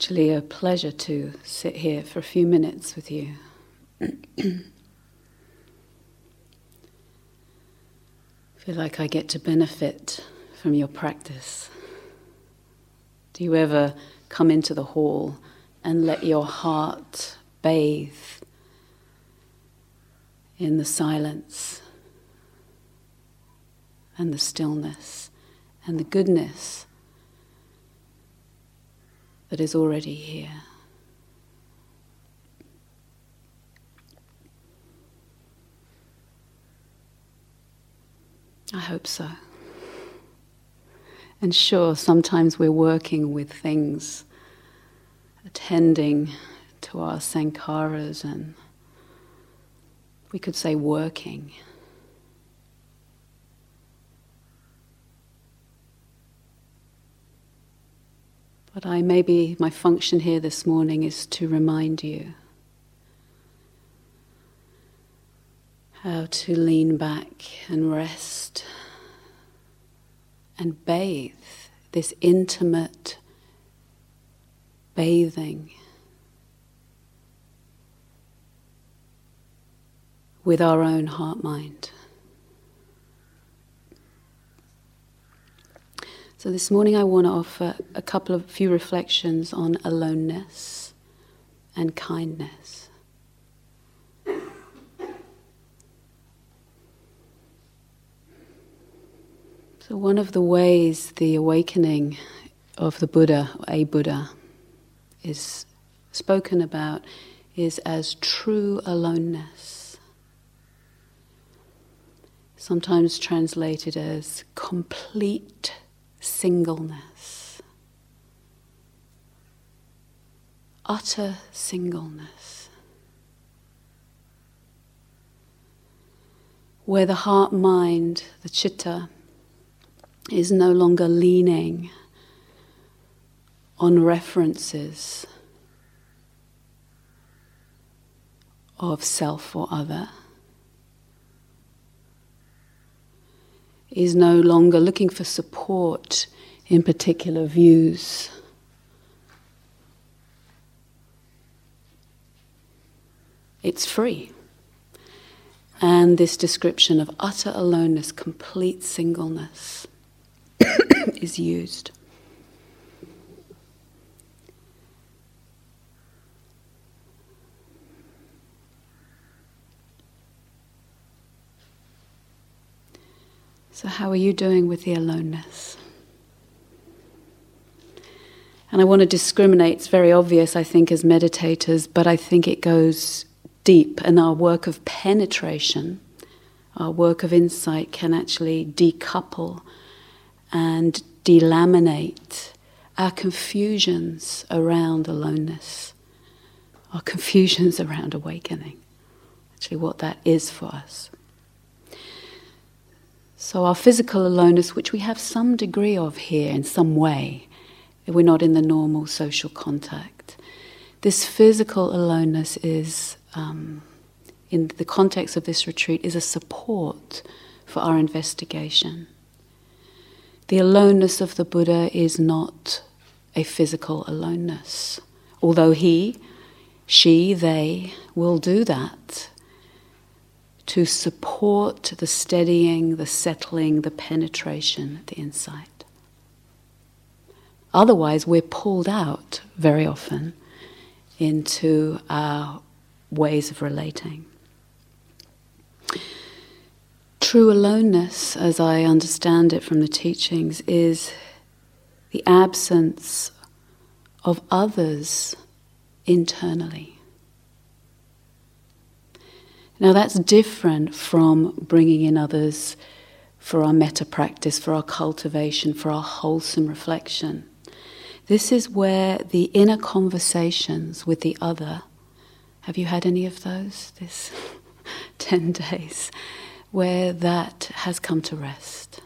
actually a pleasure to sit here for a few minutes with you. I feel like I get to benefit from your practice. Do you ever come into the hall and let your heart bathe in the silence and the stillness and the goodness that is already here? I hope so. And sure, sometimes we're working with things, attending to our sankharas, and we could say working. But maybe my function here this morning is to remind you how to lean back and rest and bathe, this intimate bathing with our own heart-mind. So this morning I want to offer a few reflections on aloneness and kindness. So one of the ways the awakening of the Buddha, or a Buddha, is spoken about is as true aloneness. Sometimes translated as complete singleness. Utter singleness. Where the heart-mind, the chitta, is no longer leaning on references of self or other, is no longer looking for support in particular views, it's free. And this description of utter aloneness, complete singleness, is used. So how are you doing with the aloneness? And I want to discriminate, it's very obvious I think as meditators, but I think it goes deep, and our work of penetration, our work of insight can actually decouple and delaminate our confusions around aloneness, our confusions around awakening, actually what that is for us. So our physical aloneness, which we have some degree of here in some way, if we're not in the normal social contact, this physical aloneness is, in the context of this retreat, is a support for our investigation. The aloneness of the Buddha is not a physical aloneness, although he, she, they will do that to support the steadying, the settling, the penetration, the insight. Otherwise, we're pulled out very often into our ways of relating. True aloneness, as I understand it from the teachings, is the absence of others internally. Now that's different from bringing in others for our metta practice, for our cultivation, for our wholesome reflection. This is where the inner conversations with the other, have you had any of those this 10 days? Where that has come to rest.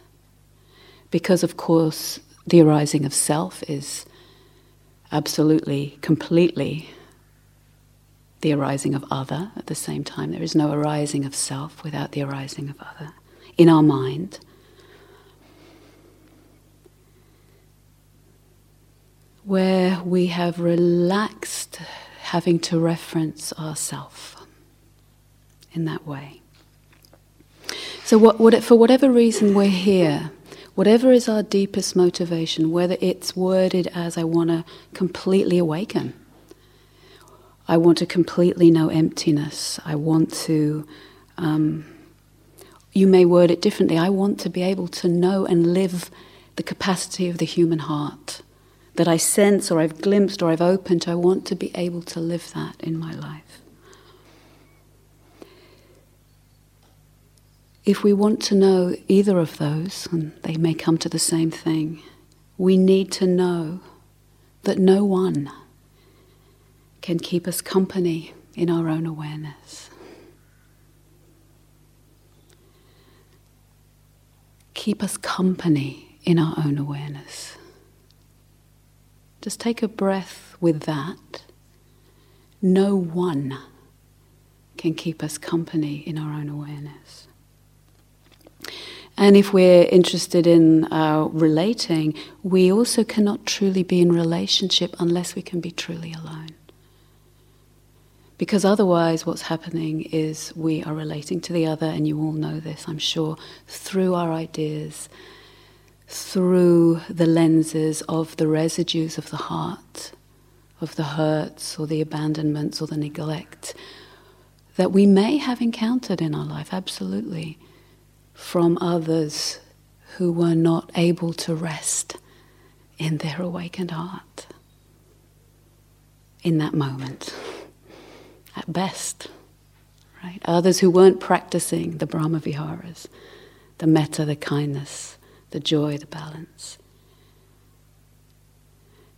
Because, of course, the arising of self is absolutely, completely the arising of other at the same time. There is no arising of self without the arising of other in our mind. where we have relaxed having to reference ourselves in that way. So for whatever reason we're here, whatever is our deepest motivation, whether it's worded as I want to completely awaken, I want to completely know emptiness, I want to, you may word it differently, I want to be able to know and live the capacity of the human heart that I sense or I've glimpsed or I've opened. I want to be able to live that in my life. If we want to know either of those, and they may come to the same thing, we need to know that no one can keep us company in our own awareness. Keep us company in our own awareness. Just take a breath with that. No one can keep us company in our own awareness. And if we're interested in relating, we also cannot truly be in relationship unless we can be truly alone. Because otherwise what's happening is we are relating to the other, and you all know this, I'm sure, through our ideas, through the lenses of the residues of the heart, of the hurts or the abandonments or the neglect that we may have encountered in our life, absolutely, from others who were not able to rest in their awakened heart in that moment, at best, right? Others who weren't practicing the Brahma-viharas, the metta, the kindness, the joy, the balance.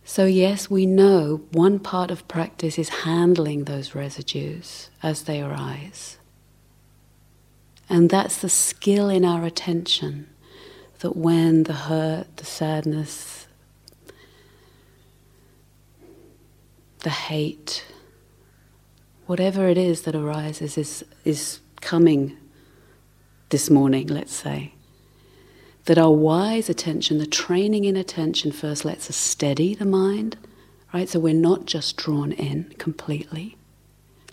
So yes, we know one part of practice is handling those residues as they arise. And that's the skill in our attention, that when the hurt, the sadness, the hate, whatever it is that arises is coming this morning, let's say, that our wise attention, the training in attention first lets us steady the mind, right? So we're not just drawn in completely.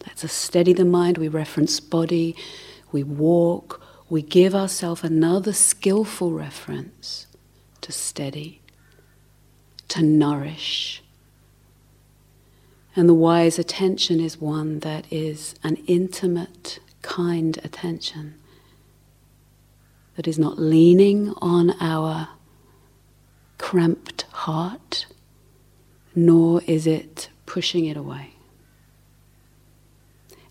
Lets us steady the mind, we reference body, we walk, we give ourselves another skillful reference to steady, to nourish. And the wise attention is one that is an intimate, kind attention that is not leaning on our cramped heart, nor is it pushing it away.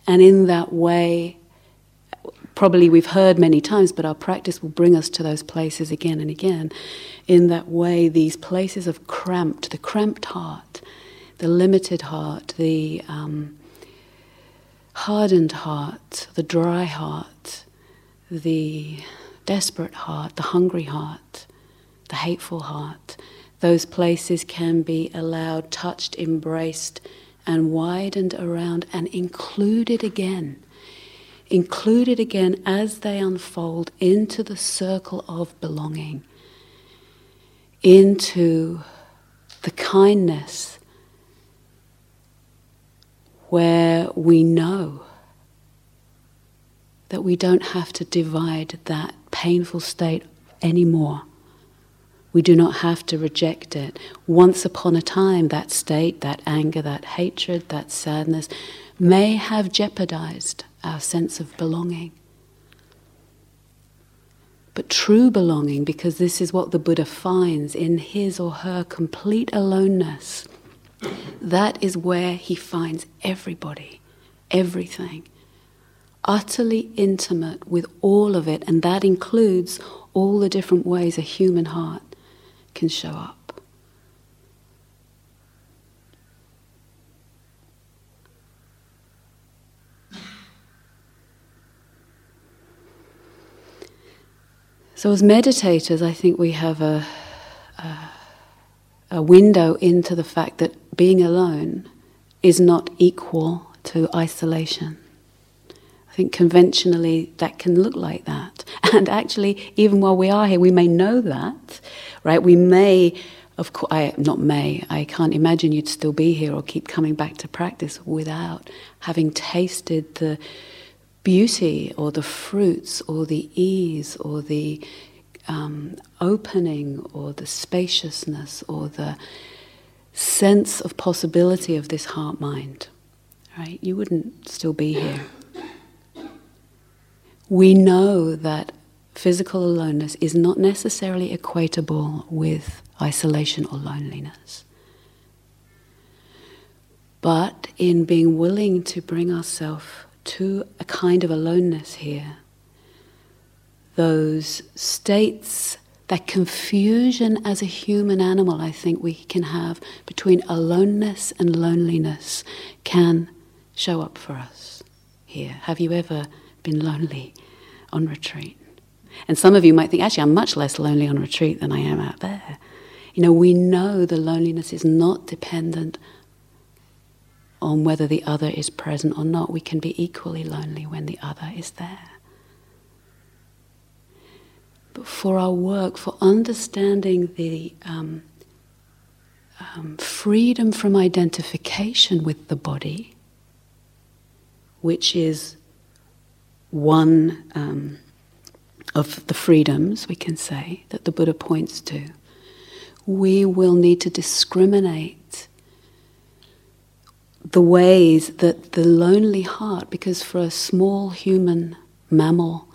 And in that way, probably we've heard many times, but our practice will bring us to those places again and again. In that way, these places of cramped, the cramped heart, the limited heart, the hardened heart, the dry heart, the desperate heart, the hungry heart, the hateful heart, those places can be allowed, touched, embraced, and widened around and included again. Included again as they unfold into the circle of belonging, into the kindness where we know that we don't have to divide that painful state anymore. We do not have to reject it. Once upon a time, that state, that anger, that hatred, that sadness may have jeopardized our sense of belonging. But true belonging, because this is what the Buddha finds in his or her complete aloneness, that is where he finds everybody, everything, utterly intimate with all of it, and that includes all the different ways a human heart can show up. So as meditators, I think we have a window into the fact that being alone is not equal to isolation. I think conventionally that can look like that. And actually, even while we are here, we may know that, right? We may Of course, I can't imagine you'd still be here or keep coming back to practice without having tasted the beauty or the fruits or the ease or the opening or the spaciousness or the sense of possibility of this heart-mind, right? You wouldn't still be here. We know that physical aloneness is not necessarily equatable with isolation or loneliness. But in being willing to bring ourselves to a kind of aloneness here, those states, that confusion as a human animal I think we can have between aloneness and loneliness can show up for us here. Have you ever been lonely on retreat? And some of you might think, actually, I'm much less lonely on retreat than I am out there. You know, we know the loneliness is not dependent on whether the other is present or not. We can be equally lonely when the other is there. But for our work, for understanding the freedom from identification with the body, which is one of the freedoms, we can say, that the Buddha points to, we will need to discriminate the ways that the lonely heart, because for a small human mammal,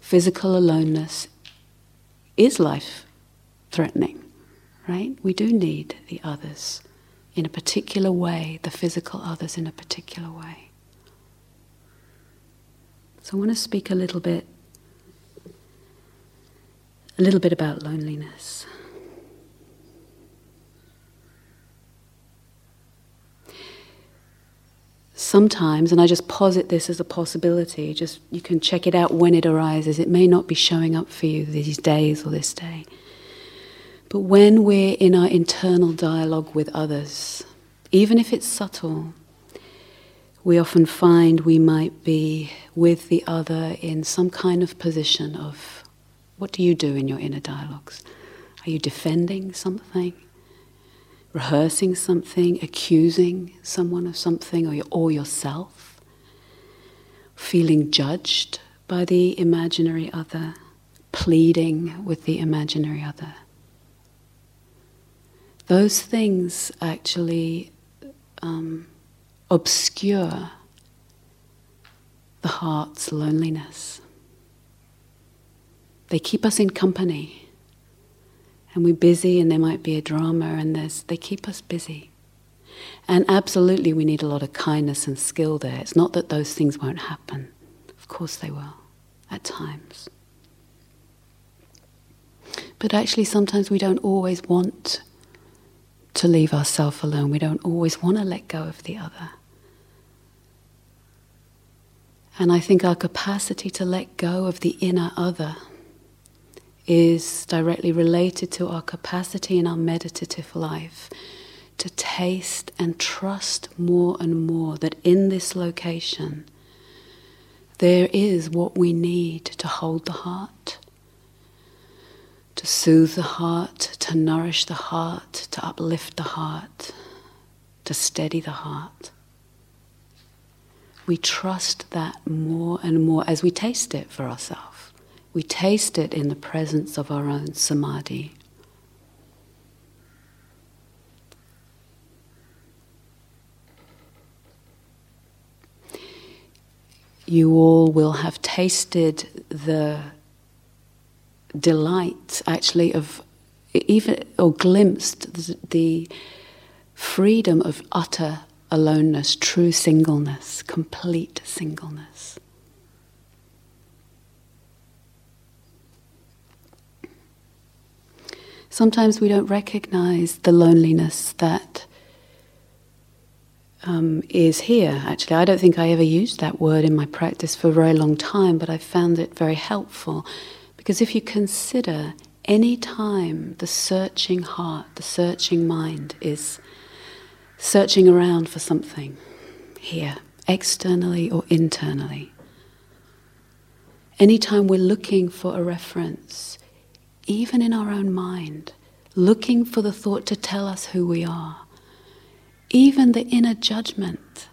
physical aloneness is life-threatening, right? We do need the others in a particular way, the physical others in a particular way. So I want to speak a little bit about loneliness. Sometimes, and I just posit this as a possibility, just you can check it out when it arises, it may not be showing up for you these days or this day, but when we're in our internal dialogue with others, even if it's subtle, we often find we might be with the other in some kind of position of, what do you do in your inner dialogues? Are you defending something? Rehearsing something, accusing someone of something or yourself, feeling judged by the imaginary other, pleading with the imaginary other. Those things actually obscure the heart's loneliness. They keep us in company. And we're busy, and there might be a drama, and they keep us busy. And absolutely we need a lot of kindness and skill there. It's not that those things won't happen. Of course they will, at times. But actually sometimes we don't always want to leave ourselves alone. We don't always want to let go of the other. And I think our capacity to let go of the inner other is directly related to our capacity in our meditative life to taste and trust more and more that in this location there is what we need to hold the heart, to soothe the heart, to nourish the heart, to uplift the heart, to steady the heart. We trust that more and more as we taste it for ourselves. We taste it in the presence of our own samadhi. You all will have tasted the delight, actually, of even or glimpsed the freedom of utter aloneness, true singleness, complete singleness. Sometimes we don't recognize the loneliness that is here, actually. I don't think I ever used that word in my practice for a very long time, but I found it very helpful. Because if you consider any time the searching heart, the searching mind is searching around for something here, externally or internally, any time we're looking for a reference, even in our own mind, looking for the thought to tell us who we are. Even the inner judgment,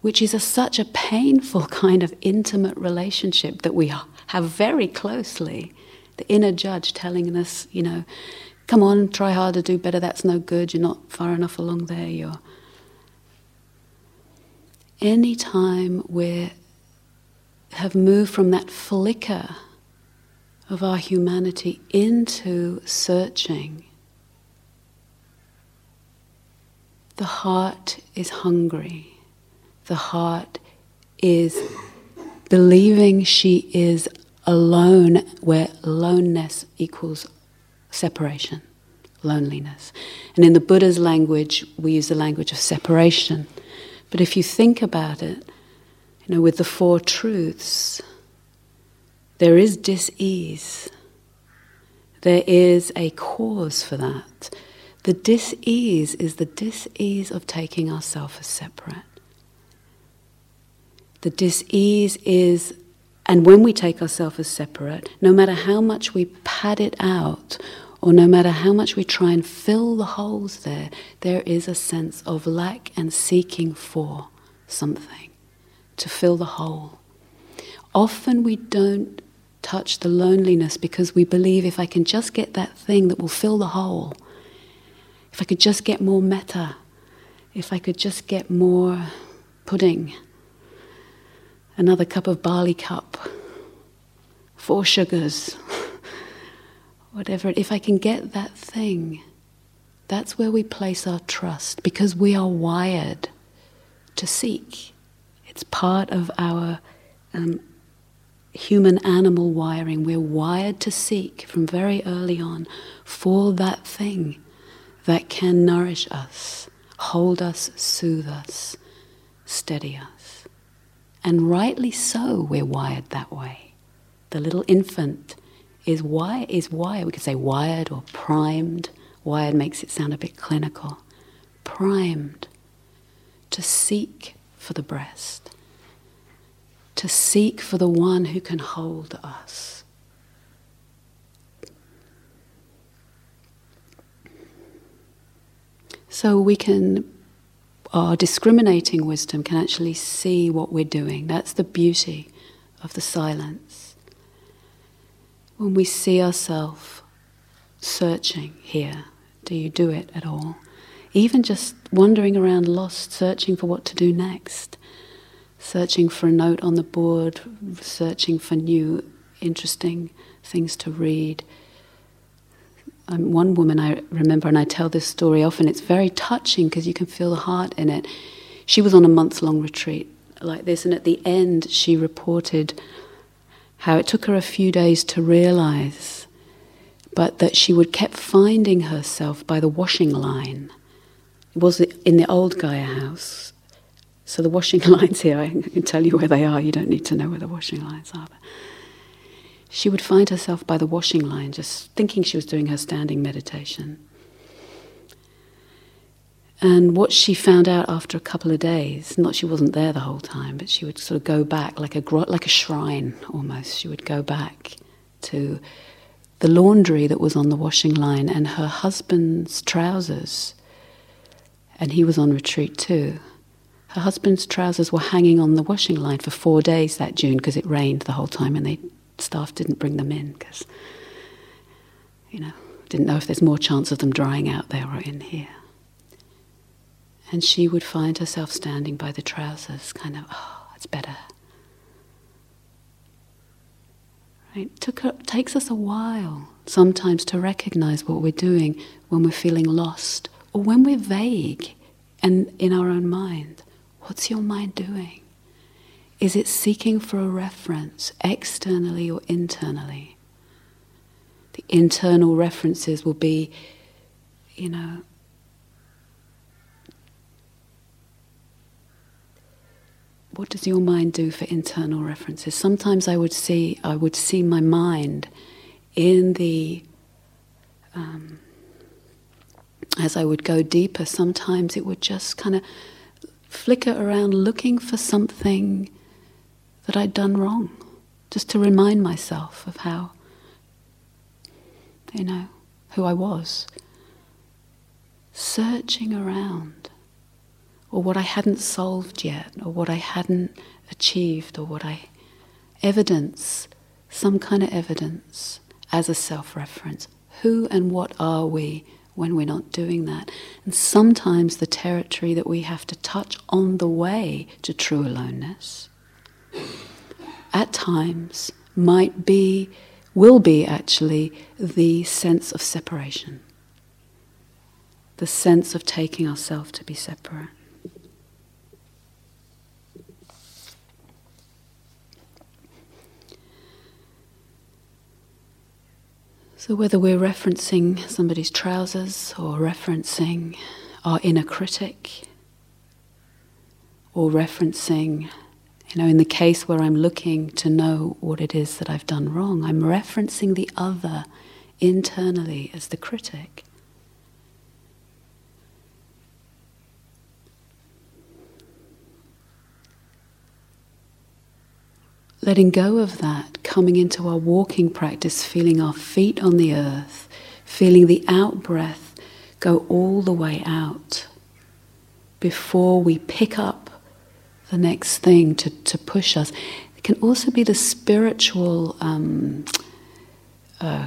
which is such a painful kind of intimate relationship that we have very closely, the inner judge telling us, you know, come on, try harder, do better, that's no good, you're not far enough along there, you're... Any time we have moved from that flicker of our humanity into searching, the heart is hungry. The heart is believing she is alone, where aloneness equals separation, loneliness. And in the Buddha's language, we use the language of separation. But if you think about it, you know, with the four truths, there is dis-ease. There is a cause for that. The dis-ease is the dis-ease of taking ourselves as separate. The dis-ease is, and when we take ourselves as separate, no matter how much we pad it out, or no matter how much we try and fill the holes there, there is a sense of lack and seeking for something to fill the hole. Often we don't touch the loneliness because we believe if I can just get that thing that will fill the hole, if I could just get more metta, if I could just get more pudding, another cup of barley cup, 4 sugars... whatever, if I can get that thing, that's where we place our trust, because we are wired to seek. It's part of our human-animal wiring. We're wired to seek from very early on for that thing that can nourish us, hold us, soothe us, steady us. And rightly so, we're wired that way. The little infant is wired, we could say wired or primed. Wired makes it sound a bit clinical. Primed to seek for the breast, to seek for the one who can hold us. So we can, our discriminating wisdom can actually see what we're doing. That's the beauty of the silence. When we see ourselves searching here, do you do it at all? Even just wandering around lost, searching for what to do next, searching for a note on the board, searching for new interesting things to read. One woman I remember, and I tell this story often, it's very touching because you can feel the heart in it. She was on a month-long retreat like this, and at the end she reported how it took her a few days to realize, but that she would kept finding herself by the washing line. It was in the old Gaia House. So the washing lines here, I can tell you where they are. You don't need to know where the washing lines are. But she would find herself by the washing line, just thinking she was doing her standing meditation. And what she found out after a couple of days, not she wasn't there the whole time, but she would sort of go back like a shrine almost. She would go back to the laundry that was on the washing line and her husband's trousers, and he was on retreat too. Her husband's trousers were hanging on the washing line for 4 days that June because it rained the whole time and the staff didn't bring them in because, you know, didn't know if there's more chance of them drying out there or in here. And she would find herself standing by the trousers, kind of, oh, it's better. Right? Takes us a while sometimes to recognize what we're doing when we're feeling lost or when we're vague and in our own mind. What's your mind doing? Is it seeking for a reference externally or internally? The internal references will be, you know, what does your mind do for internal references? Sometimes I would see my mind in the, as I would go deeper, sometimes it would just kind of flicker around looking for something that I'd done wrong, just to remind myself of how, you know, who I was, searching around, or what I hadn't solved yet, or what I hadn't achieved, or what I... evidence, some kind of evidence as a self-reference. Who and what are we when we're not doing that? And sometimes the territory that we have to touch on the way to true aloneness, at times, might be, will be actually, the sense of separation. The sense of taking ourselves to be separate. So whether we're referencing somebody's trousers or referencing our inner critic or referencing, in the case where I'm looking to know what it is that I've done wrong, I'm referencing the other internally as the critic. Letting go of that, coming into our walking practice, feeling our feet on the earth, feeling the out-breath go all the way out before we pick up the next thing to push us. It can also be the spiritual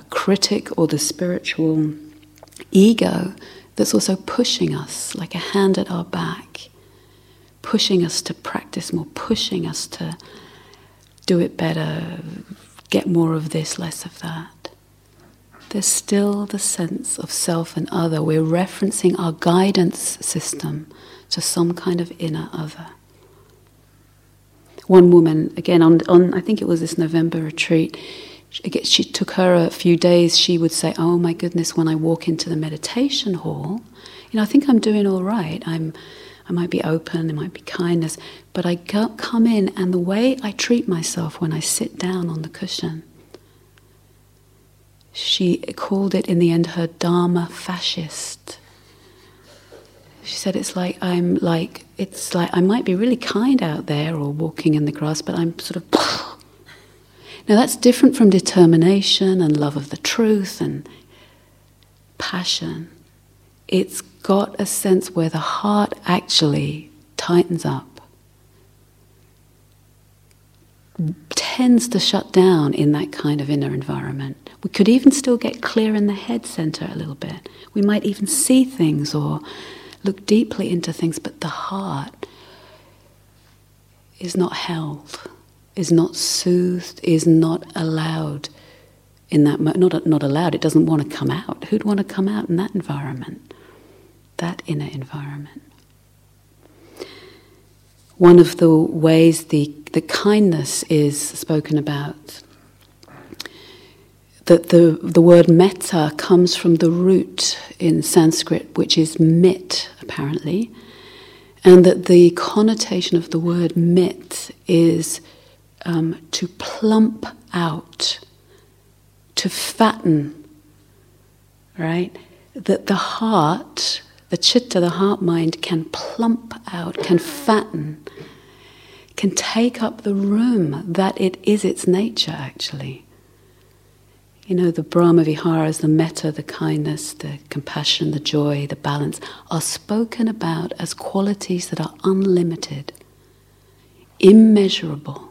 critic or the spiritual ego that's also pushing us, like a hand at our back, pushing us to practice more, pushing us to do it better, get more of this, less of that. There's still the sense of self and other. We're referencing our guidance system to some kind of inner other. One woman, again, on I think it was this November retreat, she took her a few days, she would say, oh my goodness, when I walk into the meditation hall, I think I'm doing all right, I might be open, there might be kindness, but I come in and the way I treat myself when I sit down on the cushion, she called it in the end her Dharma fascist. She said it's like I might be really kind out there or walking in the grass, but I'm sort of... Now that's different from determination and love of the truth and passion. It's got a sense where the heart actually tightens up, tends to shut down in that kind of inner environment. We could even still get clear in the head center a little bit. We might even see things or look deeply into things, but the heart is not held, is not soothed, is not allowed in that not allowed. It doesn't want to come out. Who'd want to come out in that environment? That inner environment. One of the ways the kindness is spoken about, that the word metta comes from the root in Sanskrit, which is mit, apparently, and that the connotation of the word mit is to plump out, to fatten, right? That the heart... the chitta, the heart-mind, can plump out, can fatten, can take up the room that it is its nature, actually. The Brahma-viharas, the metta, the kindness, the compassion, the joy, the balance, are spoken about as qualities that are unlimited, immeasurable,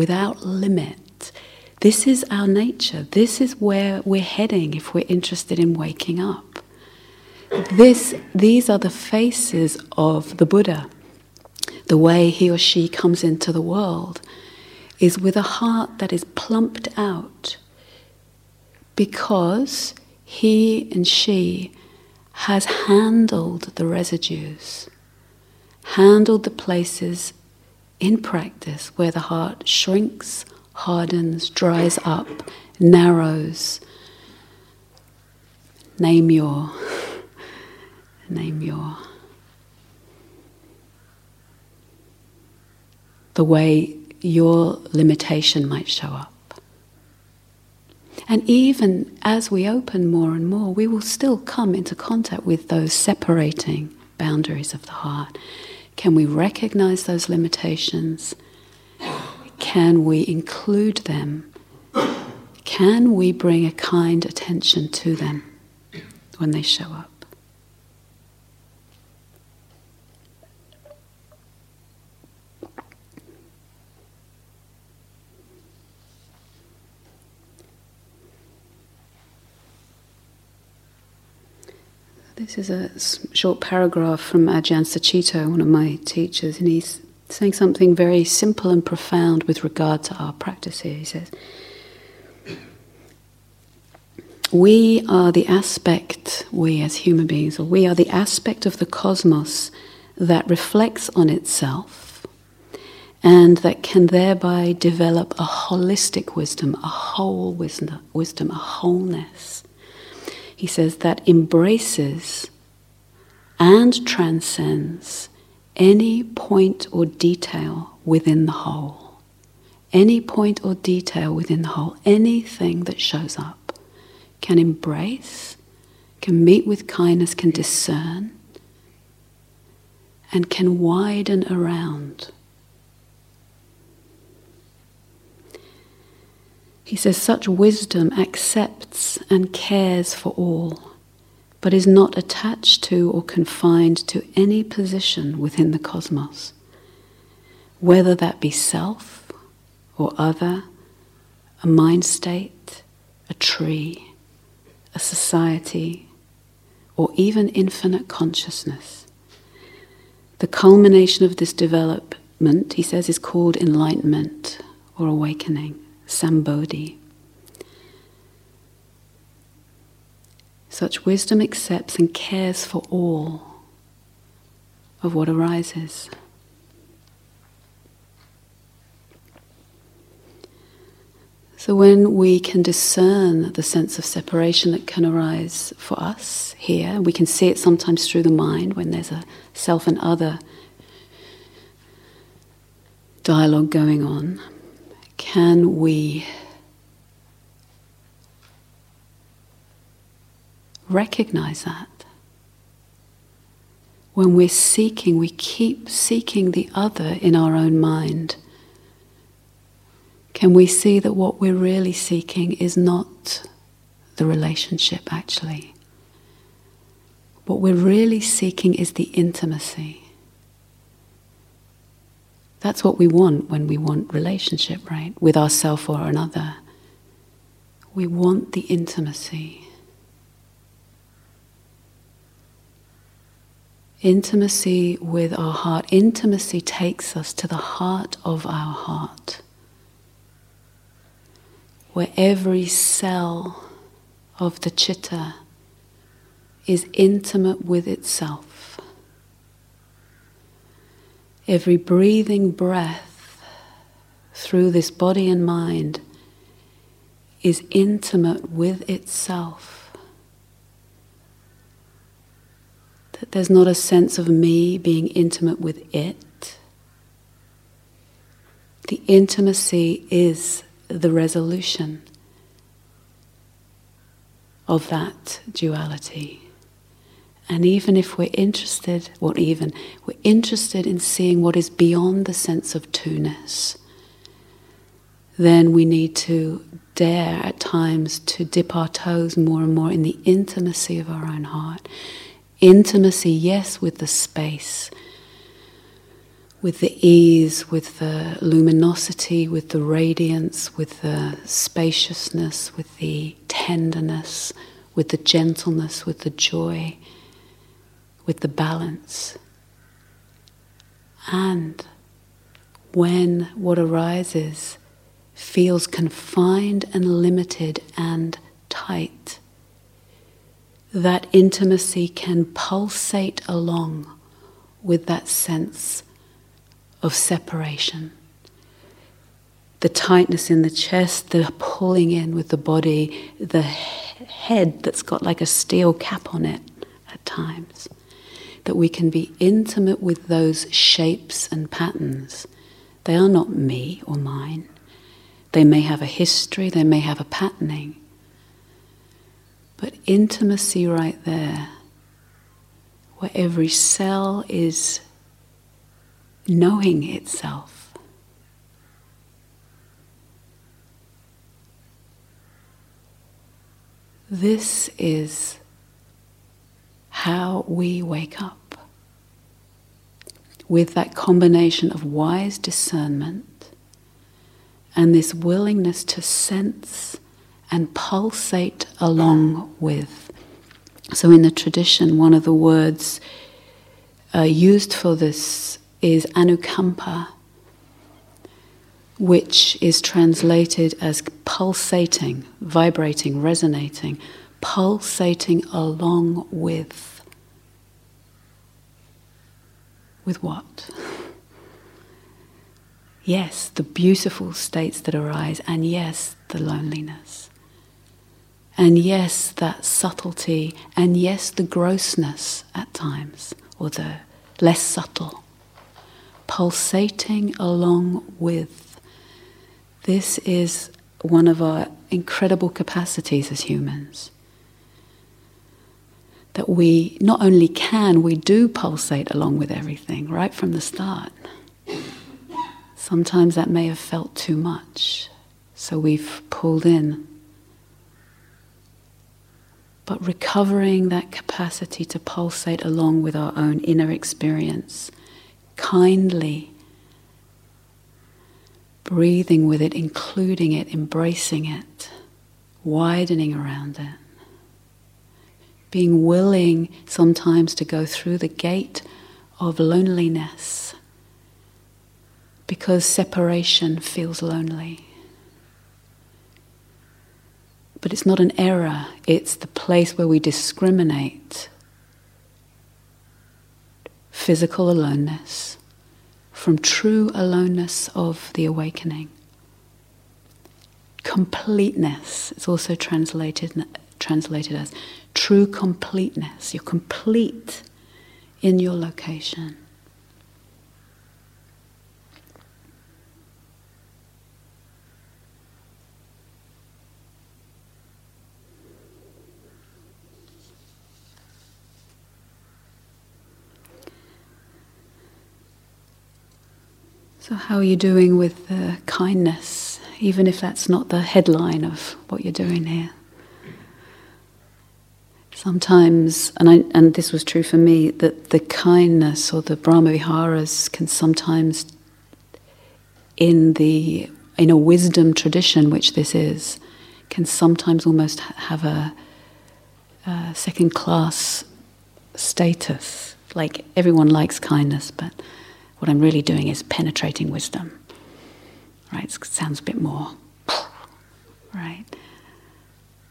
without limit. This is our nature. This is where we're heading if we're interested in waking up. These are the faces of the Buddha. The way he or she comes into the world is with a heart that is plumped out because he and she has handled the residues, handled the places in practice where the heart shrinks, hardens, dries up, narrows. The way your limitation might show up. And even as we open more and more, we will still come into contact with those separating boundaries of the heart. Can we recognize those limitations? Can we include them? can we bring a kind attention to them when they show up? This is a short paragraph from Ajahn Sucitto, one of my teachers, and he's saying something very simple and profound with regard to our practice here. He says, we are the aspect, we as human beings, or we are the aspect of the cosmos that reflects on itself and that can thereby develop a holistic wisdom, a whole wisdom, a wholeness. He says, that embraces and transcends any point or detail within the whole. Any point or detail within the whole, anything that shows up, can embrace, can meet with kindness, can discern, and can widen around. He says, such wisdom accepts and cares for all, but is not attached to or confined to any position within the cosmos, whether that be self or other, a mind state, a tree, a society, or even infinite consciousness. The culmination of this development, he says, is called enlightenment or awakening. Sambodhi. Such wisdom accepts and cares for all of what arises. So when we can discern the sense of separation that can arise for us here, we can see it sometimes through the mind when there's a self and other dialogue going on. Can we recognize that? When we're seeking, we keep seeking the other in our own mind. Can we see that what we're really seeking is not the relationship, actually? What we're really seeking is the intimacy. That's what we want when we want relationship, right? With ourself or another. We want the intimacy. Intimacy with our heart. Intimacy takes us to the heart of our heart, where every cell of the chitta is intimate with itself. Every breathing breath through this body and mind is intimate with itself. That there's not a sense of me being intimate with it. The intimacy is the resolution of that duality. And even if we're interested, we're interested in seeing what is beyond the sense of two-ness, then we need to dare at times to dip our toes more and more in the intimacy of our own heart. Intimacy, yes, with the space, with the ease, with the luminosity, with the radiance, with the spaciousness, with the tenderness, with the gentleness, with the joy, with the balance. And when what arises feels confined and limited and tight, that intimacy can pulsate along with that sense of separation. The tightness in the chest, the pulling in with the body, the head that's got like a steel cap on it at times. That we can be intimate with those shapes and patterns. They are not me or mine. They may have a history, they may have a patterning. But intimacy right there, where every cell is knowing itself. This is how we wake up, with that combination of wise discernment and this willingness to sense and pulsate along with. So in the tradition, one of the words used for this is anukampa, which is translated as pulsating, vibrating, resonating, pulsating along with. With what? Yes, the beautiful states that arise, and yes, the loneliness. And yes, that subtlety, and yes, the grossness at times, or the less subtle. Pulsating along with. This is one of our incredible capacities as humans. That we not only can, we do pulsate along with everything right from the start. Sometimes that may have felt too much, so we've pulled in. But recovering that capacity to pulsate along with our own inner experience, kindly breathing with it, including it, embracing it, widening around it. Being willing sometimes to go through the gate of loneliness because separation feels lonely. But it's not an error, it's the place where we discriminate physical aloneness from true aloneness of the awakening. Completeness, it's also translated as true completeness. You're complete in your location. So how are you doing with the kindness, even if that's not the headline of what you're doing here? Sometimes, and this was true for me, that the kindness or the Brahma-viharas can sometimes, in a wisdom tradition, which this is, can sometimes almost have a second-class status. Like, everyone likes kindness, but what I'm really doing is penetrating wisdom, right? It sounds a bit more, right?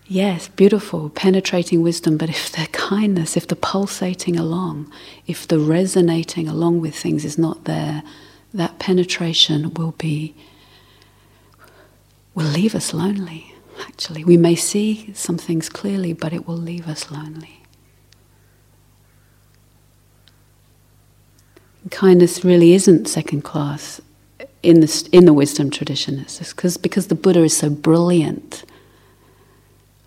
Yes, beautiful, penetrating wisdom, but if the kindness, if the pulsating along, if the resonating along with things is not there, that penetration will leave us lonely, actually. We may see some things clearly, but it will leave us lonely. Kindness really isn't second class in the wisdom tradition. It's just because the Buddha is so brilliant.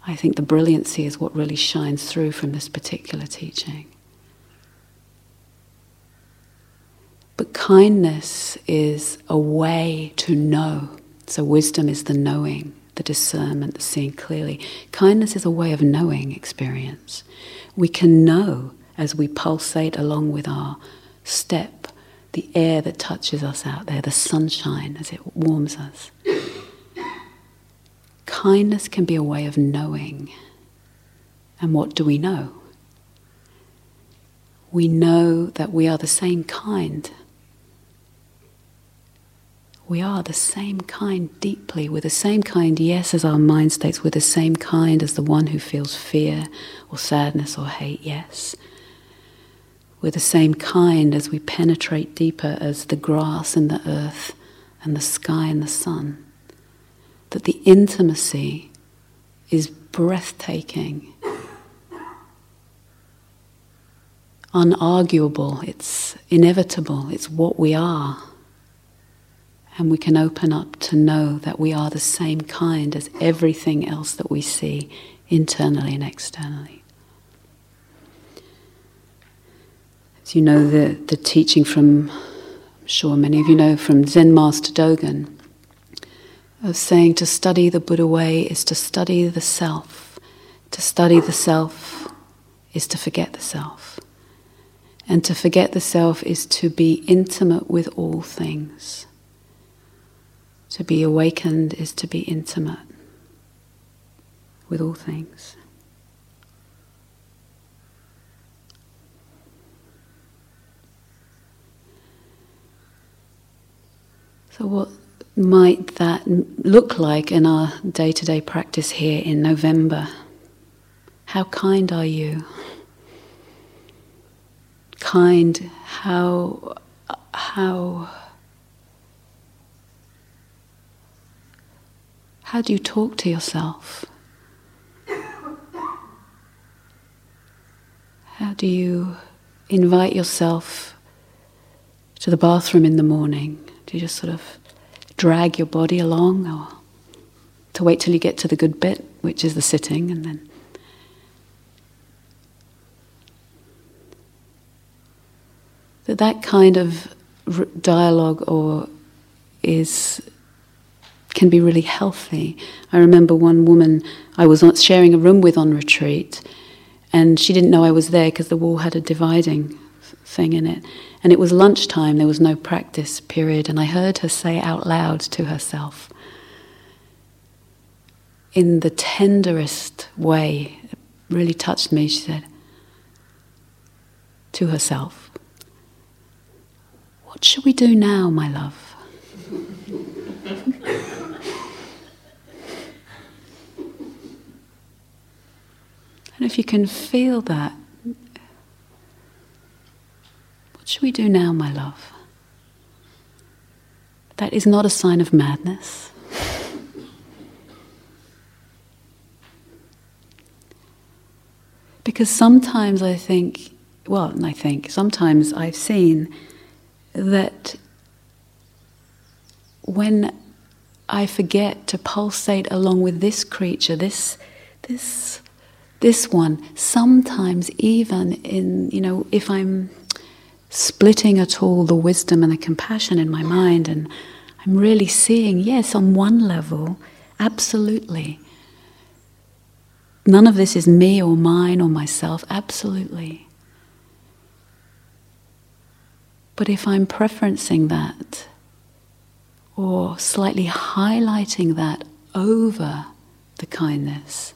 I think the brilliancy is what really shines through from this particular teaching. But kindness is a way to know. So wisdom is the knowing, the discernment, the seeing clearly. Kindness is a way of knowing experience. We can know as we pulsate along with our step, the air that touches us out there, the sunshine as it warms us. Kindness can be a way of knowing. And what do we know? We know that we are the same kind. We are the same kind deeply. We're the same kind, yes, as our mind states. We're the same kind as the one who feels fear or sadness or hate, yes. We're the same kind as we penetrate deeper as the grass and the earth and the sky and the sun. That the intimacy is breathtaking, unarguable, it's inevitable, it's what we are. And we can open up to know that we are the same kind as everything else that we see internally and externally. So you know the teaching from, I'm sure many of you know, from Zen Master Dogen, of saying to study the Buddha way is to study the self, To study the self is to forget the self. And to forget the self is to be intimate with all things. To be awakened is to be intimate with all things. So what might that look like in our day-to-day practice here in November? How kind are you? Kind, how do you talk to yourself? How do you invite yourself to the bathroom in the morning? Do you just sort of drag your body along, or to wait till you get to the good bit, which is the sitting, and then that kind of dialogue can be really healthy. I remember one woman I was sharing a room with on retreat, and she didn't know I was there because the wall had a dividing thing in it. And it was lunchtime, there was no practice period, and I heard her say out loud to herself, in the tenderest way, it really touched me, she said, to herself, "What should we do now, my love?" And if you can feel that, what should we do now, my love? That is not a sign of madness. Because sometimes sometimes I've seen that when I forget to pulsate along with this creature, this one, sometimes even in, if I'm splitting at all the wisdom and the compassion in my mind, and I'm really seeing, yes, on one level, absolutely, none of this is me or mine or myself, absolutely. But if I'm preferencing that, or slightly highlighting that over the kindness,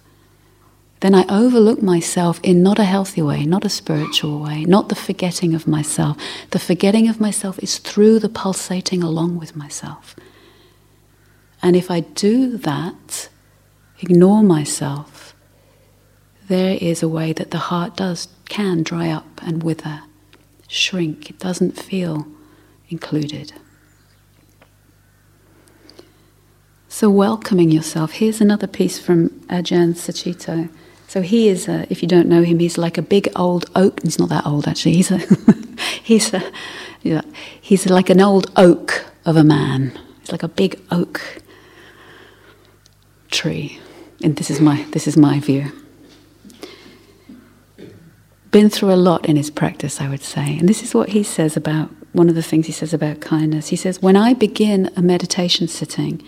then I overlook myself in not a healthy way, not a spiritual way, not the forgetting of myself. The forgetting of myself is through the pulsating along with myself. And if I do that, ignore myself, there is a way that the heart can dry up and wither, shrink. It doesn't feel included. So welcoming yourself. Here's another piece from Ajahn Sucitto. So he is, if you don't know him, he's like a big old oak. He's not that old, actually. He's like an old oak of a man. He's like a big oak tree, and this is my view. Been through a lot in his practice, I would say, and this is what he says about one of the things he says about kindness. He says, "When I begin a meditation sitting,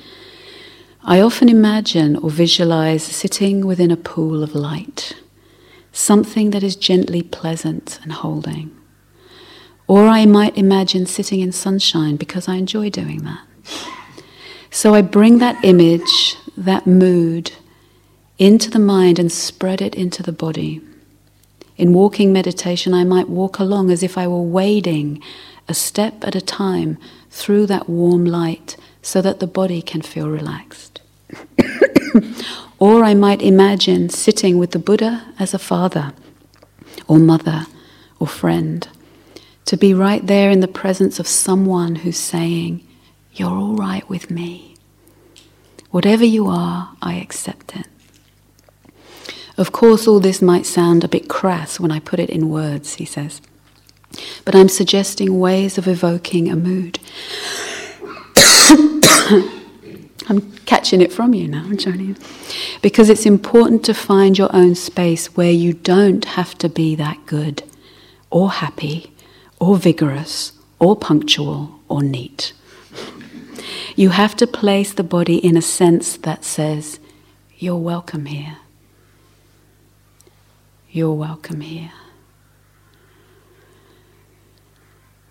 I often imagine or visualize sitting within a pool of light, something that is gently pleasant and holding. Or I might imagine sitting in sunshine because I enjoy doing that. So I bring that image, that mood, into the mind and spread it into the body. In walking meditation, I might walk along as if I were wading a step at a time through that warm light so that the body can feel relaxed. Or I might imagine sitting with the Buddha as a father or mother or friend, to be right there in the presence of someone who's saying, 'You're all right with me. Whatever you are, I accept it.' Of course, all this might sound a bit crass when I put it in words," he says, "but I'm suggesting ways of evoking a mood." I'm catching it from you now, Johnny. "Because it's important to find your own space where you don't have to be that good, or happy, or vigorous, or punctual, or neat. You have to place the body in a sense that says, 'You're welcome here. You're welcome here.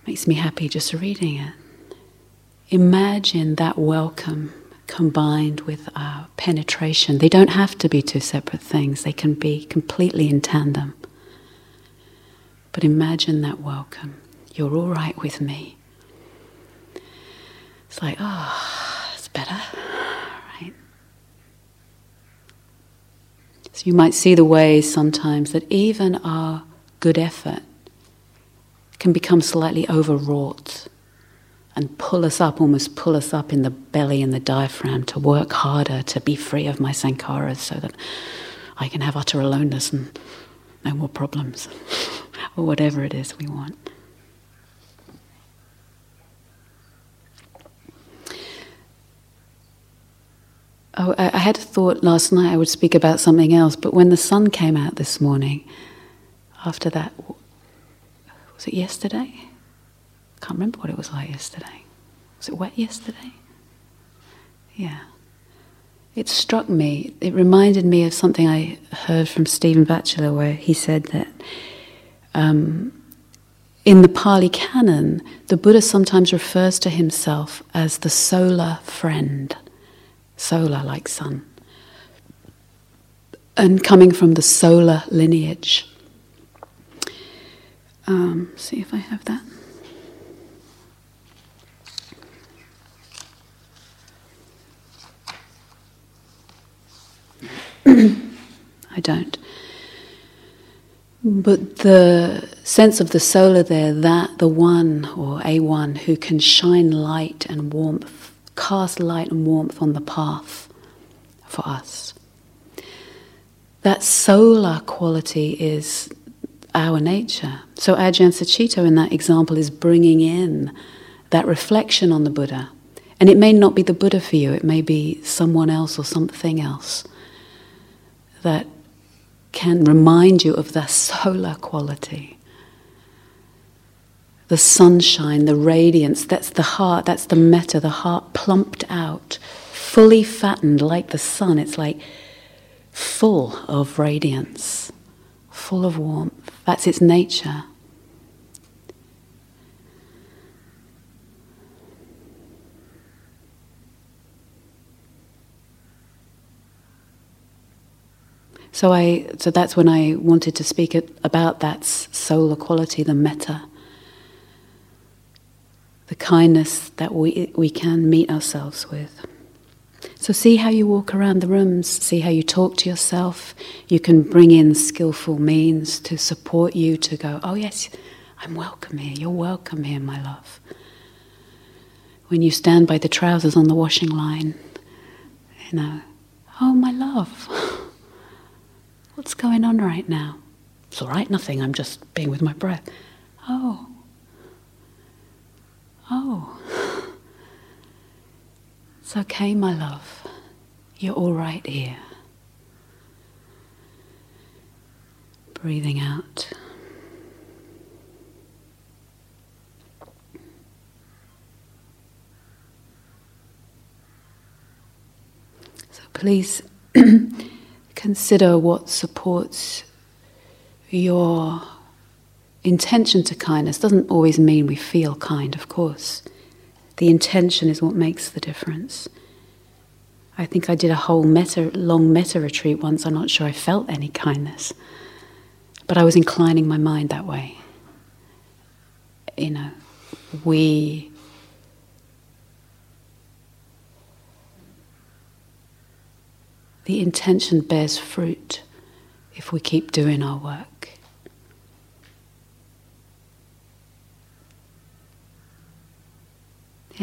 Makes me happy just reading it. Imagine that welcome combined with our penetration. They don't have to be two separate things. They can be completely in tandem. But imagine that welcome. You're all right with me. It's like, oh, it's better, right? So you might see the ways sometimes that even our good effort can become slightly overwrought and pull us up, almost pull us up in the belly and the diaphragm to work harder, to be free of my sankharas so that I can have utter aloneness and no more problems, or whatever it is we want. Oh, I had a thought last night I would speak about something else, but when the sun came out this morning, after that, was it yesterday? I can't remember what it was like yesterday. Was it wet yesterday? Yeah. It struck me, it reminded me of something I heard from Stephen Batchelor where he said that in the Pali Canon, the Buddha sometimes refers to himself as the solar friend. Solar, like sun. And coming from the solar lineage. See if I have that. I don't. But the sense of the solar there, that the one or A1 who can shine light and warmth, cast light and warmth on the path for us. That solar quality is our nature. So Ajahn Sucitto in that example is bringing in that reflection on the Buddha. And it may not be the Buddha for you, it may be someone else or something else that can remind you of the solar quality. The sunshine, the radiance, that's the heart, that's the metta, the heart plumped out, fully fattened like the sun. It's like full of radiance, full of warmth. That's its nature. So that's when I wanted to speak about that solar quality, the metta. The kindness that we can meet ourselves with. So see how you walk around the rooms, see how you talk to yourself. You can bring in skillful means to support you to go, oh yes, I'm welcome here, you're welcome here, my love. When you stand by the trousers on the washing line, you know, oh my love, what's going on right now? It's all right, nothing, I'm just being with my breath. Oh, it's okay, my love. You're all right here. Breathing out. So please consider what supports your intention to kindness. Doesn't always mean we feel kind, of course. The intention is what makes the difference. I think I did a whole long metta retreat once. I'm not sure I felt any kindness. But I was inclining my mind that way. You know, the intention bears fruit if we keep doing our work.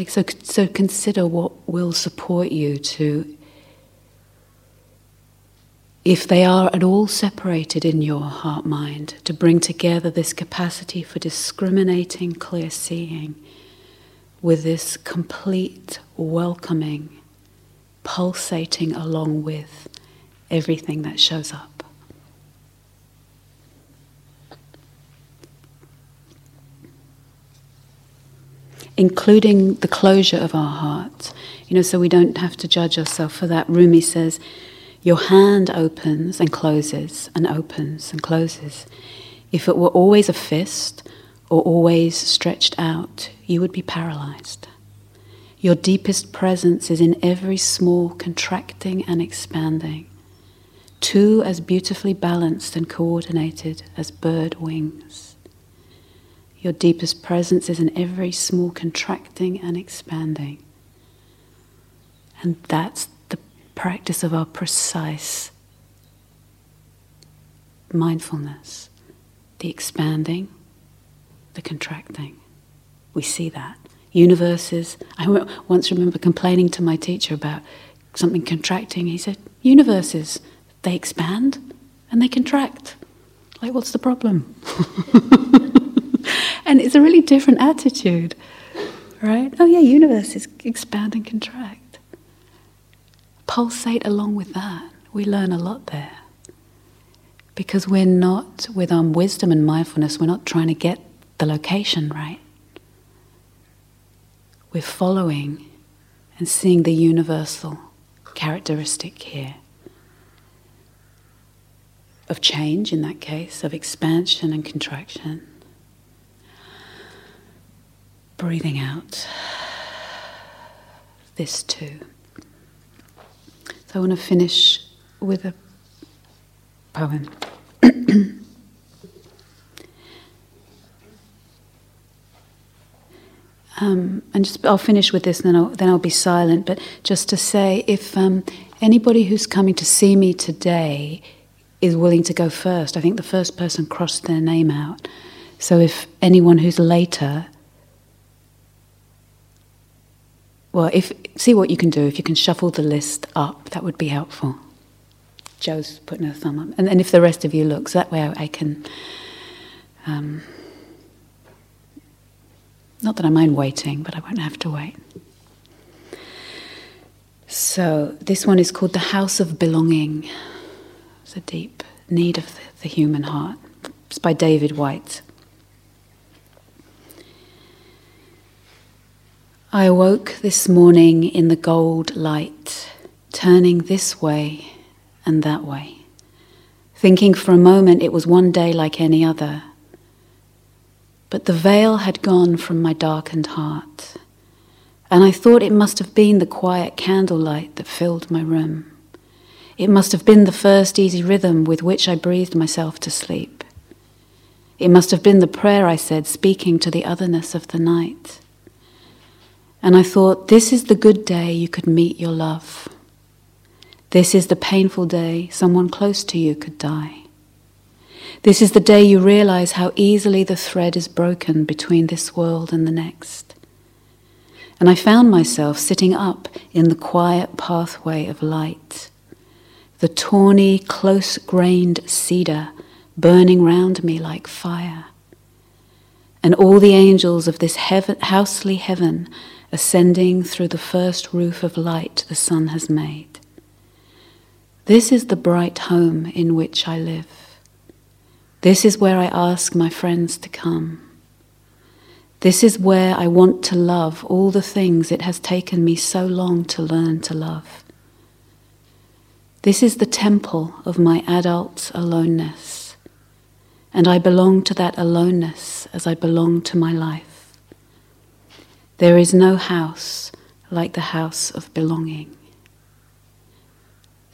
So consider what will support you to, if they are at all separated in your heart-mind, to bring together this capacity for discriminating, clear seeing, with this complete welcoming, pulsating along with everything that shows up. Including the closure of our hearts. You know, so we don't have to judge ourselves for that. Rumi says, Your hand opens and closes and opens and closes. If it were always a fist or always stretched out, you would be paralyzed. Your deepest presence is in every small contracting and expanding, two as beautifully balanced and coordinated as bird wings. Your deepest presence is in every small contracting and expanding. And that's the practice of our precise mindfulness. The expanding, the contracting. We see that. Universes, I once remember complaining to my teacher about something contracting. He said, universes, they expand and they contract. Like, what's the problem? And it's a really different attitude, right? Oh yeah, universes expand and contract. Pulsate along with that. We learn a lot there. Because we're not, with our wisdom and mindfulness, we're not trying to get the location right. We're following and seeing the universal characteristic here of change, in that case, of expansion and contraction. Breathing out. This too. I want to finish with a poem. I'll finish with this, and then I'll be silent. But just to say, if anybody who's coming to see me today is willing to go first, I think the first person crossed their name out. So if anyone who's later. Well, see what you can do. If you can shuffle the list up, that would be helpful. Joe's putting her thumb up. And if the rest of you look, so that way I can... not that I mind waiting, but I won't have to wait. So this one is called The House of Belonging. It's a deep need of the human heart. It's by David Whyte. I awoke this morning in the gold light, turning this way and that way, thinking for a moment it was one day like any other. But the veil had gone from my darkened heart, and I thought it must have been the quiet candlelight that filled my room. It must have been the first easy rhythm with which I breathed myself to sleep. It must have been the prayer I said, speaking to the otherness of the night. And I thought, this is the good day you could meet your love. This is the painful day someone close to you could die. This is the day you realize how easily the thread is broken between this world and the next. And I found myself sitting up in the quiet pathway of light, the tawny, close-grained cedar burning round me like fire. And all the angels of this housely heaven ascending through the first roof of light the sun has made. This is the bright home in which I live. This is where I ask my friends to come. This is where I want to love all the things it has taken me so long to learn to love. This is the temple of my adult aloneness, and I belong to that aloneness as I belong to my life. There is no house like the house of belonging.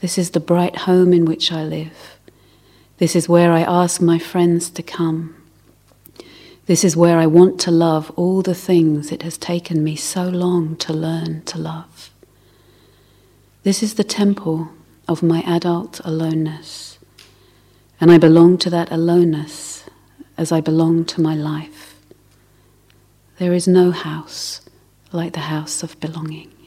This is the bright home in which I live. This is where I ask my friends to come. This is where I want to love all the things it has taken me so long to learn to love. This is the temple of my adult aloneness, and I belong to that aloneness as I belong to my life. There is no house like the house of belonging.